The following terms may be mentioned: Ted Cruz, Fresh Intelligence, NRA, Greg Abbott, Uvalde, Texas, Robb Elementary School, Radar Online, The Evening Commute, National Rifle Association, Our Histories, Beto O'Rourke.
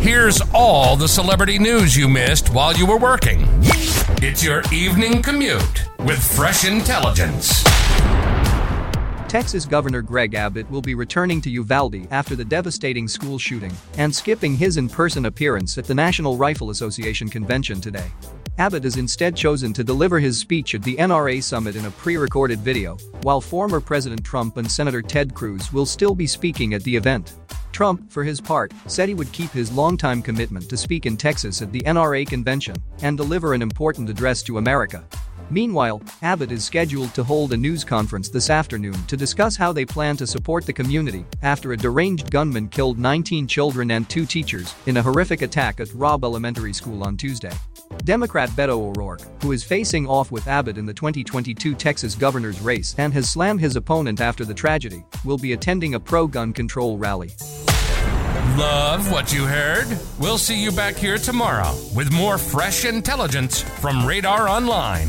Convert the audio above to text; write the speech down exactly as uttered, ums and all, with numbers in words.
Here's all the celebrity news you missed while you were working. It's your evening commute with fresh intelligence. Texas Governor Greg Abbott will be returning to Uvalde after the devastating school shooting and skipping his in-person appearance at the National Rifle Association convention today. Abbott has instead chosen to deliver his speech at the N R A summit in a pre-recorded video, while former President Trump and Senator Ted Cruz will still be speaking at the event. Trump, for his part, said he would keep his longtime commitment to speak in Texas at the N R A convention and deliver an important address to America. Meanwhile, Abbott is scheduled to hold a news conference this afternoon to discuss how they plan to support the community after a deranged gunman killed nineteen children and two teachers in a horrific attack at Robb Elementary School on Tuesday. Democrat Beto O'Rourke, who is facing off with Abbott in the twenty twenty-two Texas governor's race and has slammed his opponent after the tragedy, will be attending a pro-gun control rally. Love what you heard? We'll see you back here tomorrow with more fresh intelligence from Radar Online.